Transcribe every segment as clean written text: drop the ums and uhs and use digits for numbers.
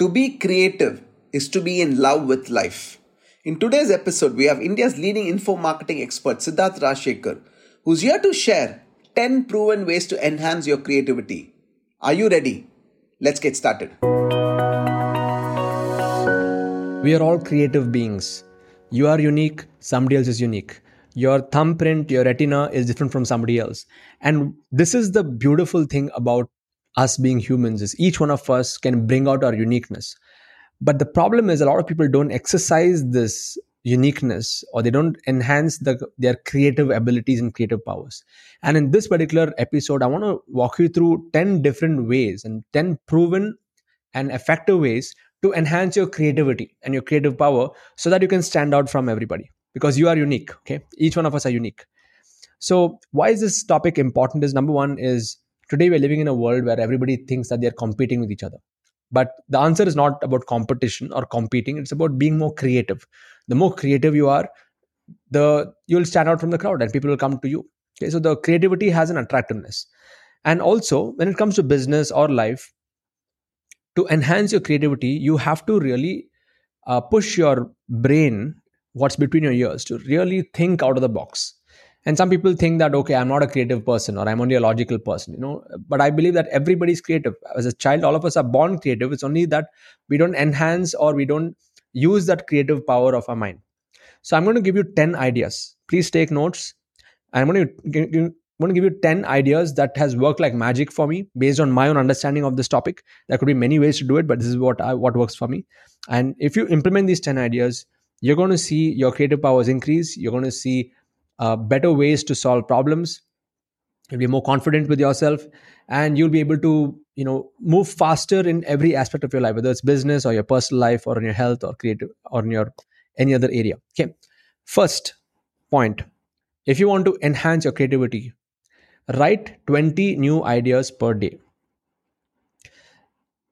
To be creative is to be in love with life. In today's episode, we have India's leading info marketing expert, Siddharth Rajsekar, who's here to share 10 proven ways to enhance your creativity. Are you ready? Let's get started. We are all creative beings. You are unique, somebody else is unique. Your thumbprint, your retina is different from somebody else. And this is the beautiful thing about us being humans, is each one of us can bring out our uniqueness. But the problem is a lot of people don't exercise this uniqueness, or they don't enhance their creative abilities and creative powers. And in this particular episode, I want to walk you through 10 different ways and 10 proven and effective ways to enhance your creativity and your creative power so that you can stand out from everybody. Because you are unique, okay? Each one of us are unique. So why is this topic important? Is number one is today we're living in a world where everybody thinks that they're competing with each other. But the answer is not about competition or competing. It's about being more creative. The more creative you are, you'll stand out from the crowd and people will come to you. Okay, so the creativity has an attractiveness. And also when it comes to business or life, to enhance your creativity, you have to really push your brain, what's between your ears, to really think out of the box. And some people think that, okay, I'm not a creative person or I'm only a logical person, but I believe that everybody's creative. As a child, all of us are born creative. It's only that we don't enhance or we don't use that creative power of our mind. So I'm going to give you 10 ideas. Please take notes. I'm going to give you 10 ideas that has worked like magic for me based on my own understanding of this topic. There could be many ways to do it, but this is what works for me. And if you implement these 10 ideas, you're going to see your creative powers increase. You're going to see better ways to solve problems. You'll be more confident with yourself, and you'll be able to, move faster in every aspect of your life, whether it's business or your personal life or in your health or creative or in your any other area. Okay. First point, if you want to enhance your creativity, write 20 new ideas per day.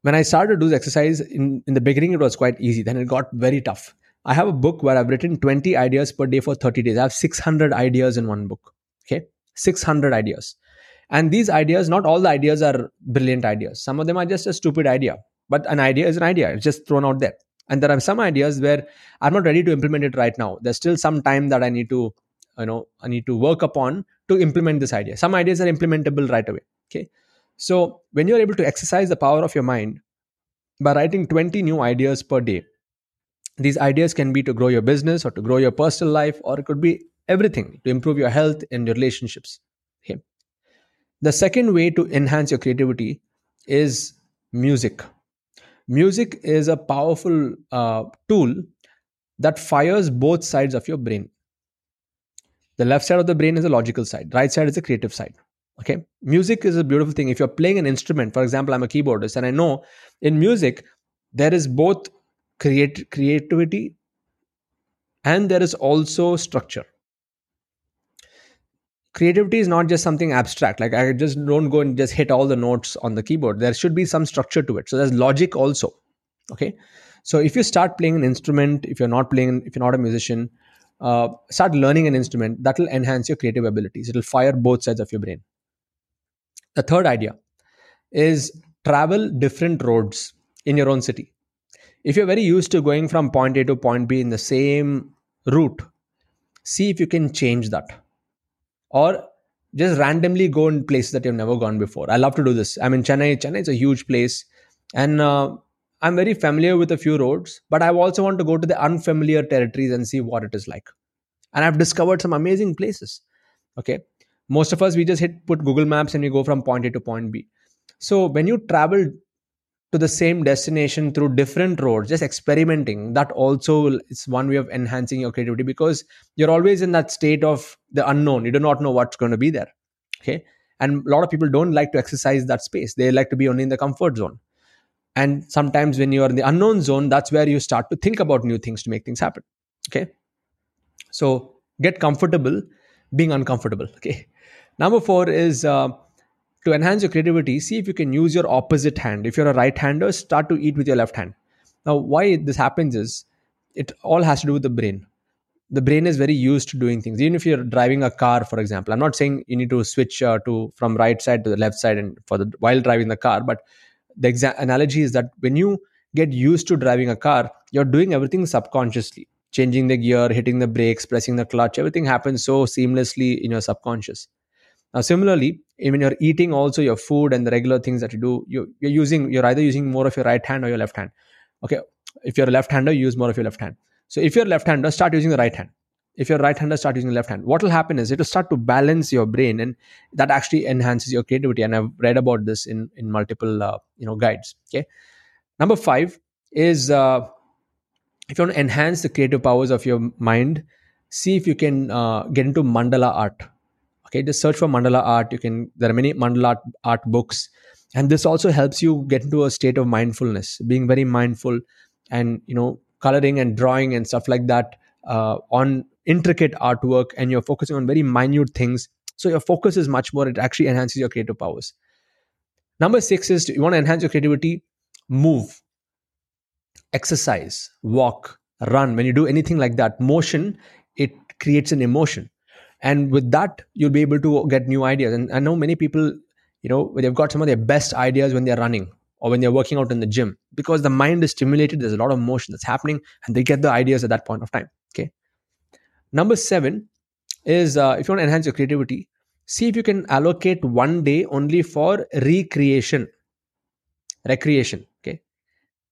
When I started to do this exercise in the beginning, it was quite easy. Then it got very tough. I have a book where I've written 20 ideas per day for 30 days. I have 600 ideas in one book. Okay, 600 ideas. And these ideas, not all the ideas are brilliant ideas. Some of them are just a stupid idea. But an idea is an idea. It's just thrown out there. And there are some ideas where I'm not ready to implement it right now. There's still some time that I need to work upon to implement this idea. Some ideas are implementable right away. Okay. So when you're able to exercise the power of your mind by writing 20 new ideas per day, these ideas can be to grow your business or to grow your personal life, or it could be everything, to improve your health and your relationships. Okay. The second way to enhance your creativity is music. Music is a powerful tool that fires both sides of your brain. The left side of the brain is the logical side. Right side is the creative side. Okay. Music is a beautiful thing. If you're playing an instrument, for example, I'm a keyboardist, and I know in music, there is both creativity and there is also structure. Creativity is not just something abstract, like I just don't go and just hit all the notes on the keyboard. There should be some structure to it. So there's logic also. Okay. So if you start playing an instrument, if you're not a musician, start learning an instrument, that will enhance your creative abilities. It will fire both sides of your brain. The third idea is travel different roads in your own city. If you're very used to going from point A to point B in the same route, see if you can change that. Or just randomly go in places that you've never gone before. I love to do this. I'm in Chennai. Chennai is a huge place. And I'm very familiar with a few roads. But I also want to go to the unfamiliar territories and see what it is like. And I've discovered some amazing places. Okay. Most of us, we just put Google Maps and we go from point A to point B. So when you travel to the same destination through different roads, just experimenting, that also is one way of enhancing your creativity, because you're always in that state of the unknown. You do not know what's going to be there. Okay. And a lot of people don't like to exercise that space. They like to be only in the comfort zone. And sometimes when you are in the unknown zone, that's where you start to think about new things to make things happen. Okay. So get comfortable being uncomfortable. Okay. Number 4 is to enhance your creativity, see if you can use your opposite hand. If you're a right-hander, start to eat with your left hand. Now, why this happens is it all has to do with the brain. The brain is very used to doing things. Even if you're driving a car, for example, I'm not saying you need to switch from right side to the left side and while driving the car, but the analogy is that when you get used to driving a car, you're doing everything subconsciously. Changing the gear, hitting the brakes, pressing the clutch, everything happens so seamlessly in your subconscious. Now, similarly, when you're eating also your food and the regular things that you do, you're either using more of your right hand or your left hand. Okay, if you're a left-hander, use more of your left hand. So if you're a left-hander, start using the right hand. If you're a right-hander, start using the left hand. What will happen is it will start to balance your brain, and that actually enhances your creativity. And I've read about this in multiple guides. Okay, number 5 is if you want to enhance the creative powers of your mind, see if you can get into mandala art. Okay, just search for mandala art. There are many mandala art books. And this also helps you get into a state of mindfulness, being very mindful and, coloring and drawing and stuff like that on intricate artwork. And you're focusing on very minute things. So your focus is much more. It actually enhances your creative powers. Number 6 is you want to enhance your creativity, move, exercise, walk, run. When you do anything like that, motion, it creates an emotion. And with that, you'll be able to get new ideas. And I know many people, they've got some of their best ideas when they're running or when they're working out in the gym, because the mind is stimulated. There's a lot of motion that's happening and they get the ideas at that point of time. Okay. Number 7 is if you want to enhance your creativity, see if you can allocate one day only for recreation. Okay.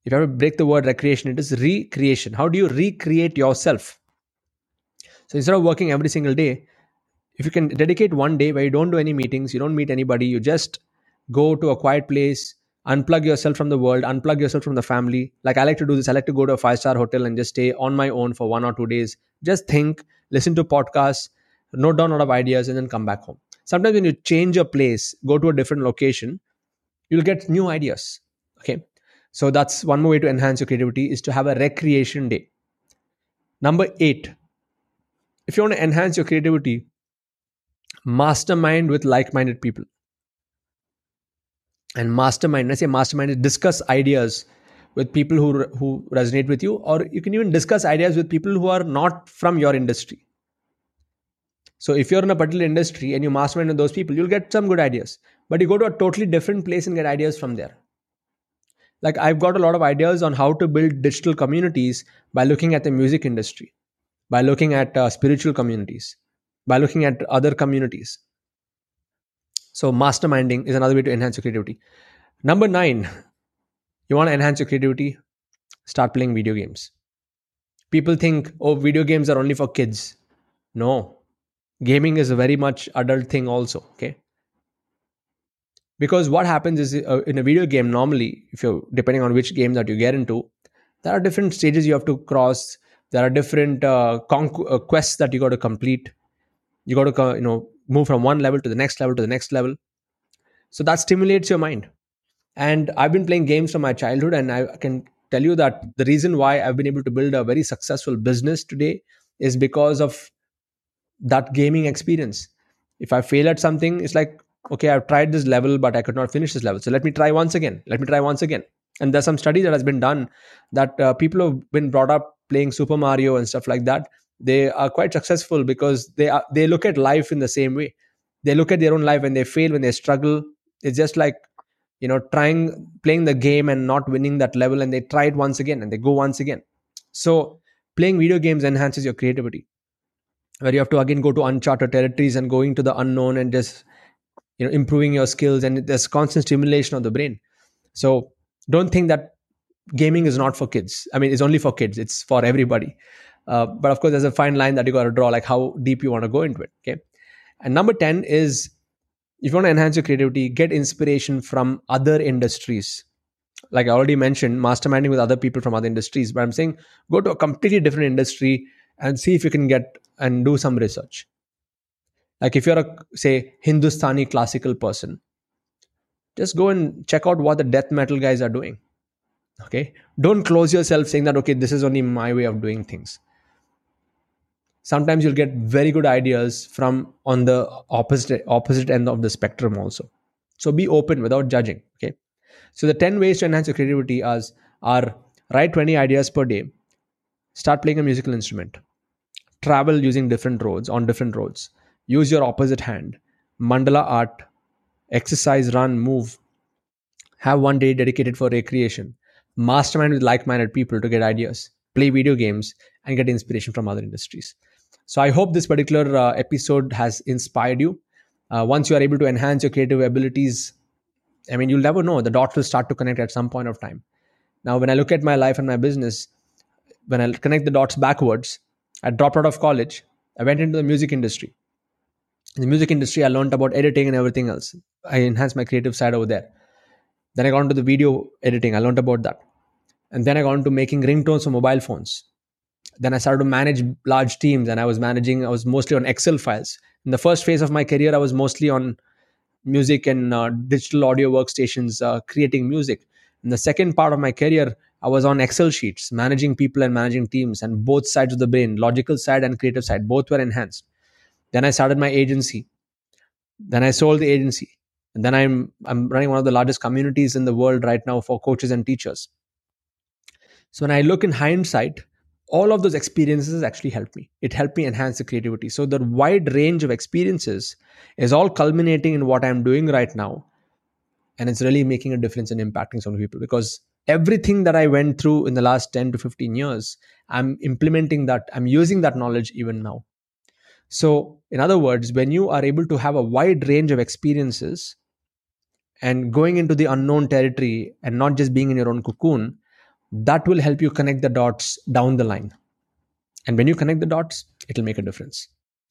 If you have to break the word recreation, it is recreation. How do you recreate yourself? So instead of working every single day, if you can dedicate one day where you don't do any meetings, you don't meet anybody, you just go to a quiet place, unplug yourself from the world, unplug yourself from the family. Like I like to do this. I like to go to a 5-star hotel and just stay on my own for 1 or 2 days. Just think, listen to podcasts, note down a lot of ideas, and then come back home. Sometimes when you change your place, go to a different location, you'll get new ideas. Okay. So that's one more way to enhance your creativity, is to have a recreation day. Number 8, if you want to enhance your creativity, mastermind with like-minded people. And mastermind, I say mastermind is discuss ideas with people who resonate with you, or you can even discuss ideas with people who are not from your industry. So if you're in a particular industry and you mastermind with those people, you'll get some good ideas. But you go to a totally different place and get ideas from there. Like I've got a lot of ideas on how to build digital communities by looking at the music industry, by looking at spiritual communities, by looking at other communities. So masterminding is another way to enhance your creativity. Number 9, you want to enhance your creativity, start playing video games. People think, oh, video games are only for kids. No, gaming is a very much adult thing also, okay? Because what happens is in a video game, normally, depending on which game that you get into, there are different stages you have to cross. There are different quests that you got to complete. You got to, move from one level to the next level to the next level. So that stimulates your mind. And I've been playing games from my childhood, and I can tell you that the reason why I've been able to build a very successful business today is because of that gaming experience. If I fail at something, it's like, okay, I've tried this level, but I could not finish this level. So let me try once again. And there's some study that has been done that people have been brought up playing Super Mario and stuff like that. They are quite successful because they look at life in the same way. They look at their own life when they fail, when they struggle. It's just like, playing the game and not winning that level, and they try it once again and they go once again. So playing video games enhances your creativity, where you have to again go to uncharted territories and going to the unknown and just, improving your skills, and there's constant stimulation of the brain. So don't think that gaming is not for kids. I mean, it's only for kids. It's for everybody. But of course, there's a fine line that you got to draw, like how deep you want to go into it. Okay. And number 10 is, if you want to enhance your creativity, get inspiration from other industries. Like I already mentioned, masterminding with other people from other industries. But I'm saying, go to a completely different industry and see if you can get and do some research. Like if you're a, say, Hindustani classical person, just go and check out what the death metal guys are doing. Okay, don't close yourself saying that, okay, this is only my way of doing things. Sometimes you'll get very good ideas from on the opposite end of the spectrum also. So be open without judging. Okay, so the 10 ways to enhance your creativity are write 20 ideas per day, start playing a musical instrument, travel using different roads, use your opposite hand, mandala art, exercise, run, move, have one day dedicated for recreation, mastermind with like-minded people to get ideas, play video games, and get inspiration from other industries. So I hope this particular episode has inspired you. Once you are able to enhance your creative abilities, I mean, you'll never know. The dots will start to connect at some point of time. Now, when I look at my life and my business, when I connect the dots backwards, I dropped out of college. I went into the music industry. In the music industry, I learned about editing and everything else. I enhanced my creative side over there. Then I got into the video editing. I learned about that. And then I got into making ringtones for mobile phones. Then I started to manage large teams, and I was mostly on Excel files. In the first phase of my career, I was mostly on music and digital audio workstations, creating music. In the second part of my career, I was on Excel sheets, managing people and managing teams, and both sides of the brain, logical side and creative side, both were enhanced. Then I started my agency. Then I sold the agency. And then I'm running one of the largest communities in the world right now for coaches and teachers. So when I look in hindsight, all of those experiences actually helped me. It helped me enhance the creativity. So the wide range of experiences is all culminating in what I'm doing right now. And it's really making a difference and impacting some people, because everything that I went through in the last 10 to 15 years, I'm implementing that. I'm using that knowledge even now. So in other words, when you are able to have a wide range of experiences and going into the unknown territory and not just being in your own cocoon, that will help you connect the dots down the line. And when you connect the dots, it'll make a difference.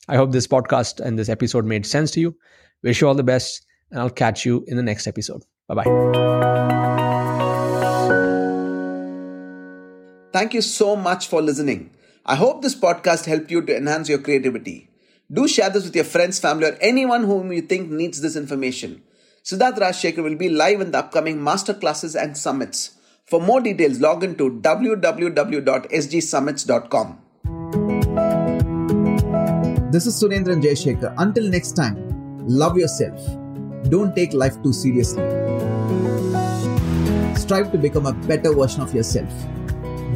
I hope this podcast and this episode made sense to you. Wish you all the best, and I'll catch you in the next episode. Bye-bye. Thank you so much for listening. I hope this podcast helped you to enhance your creativity. Do share this with your friends, family, or anyone whom you think needs this information. Siddharth Rajsekar will be live in the upcoming masterclasses and summits. For more details, log in to www.sgsummits.com. This is Surendran Jay Shekhar. Until next time, love yourself. Don't take life too seriously. Strive to become a better version of yourself.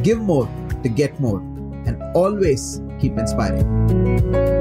Give more to get more. And always keep inspiring.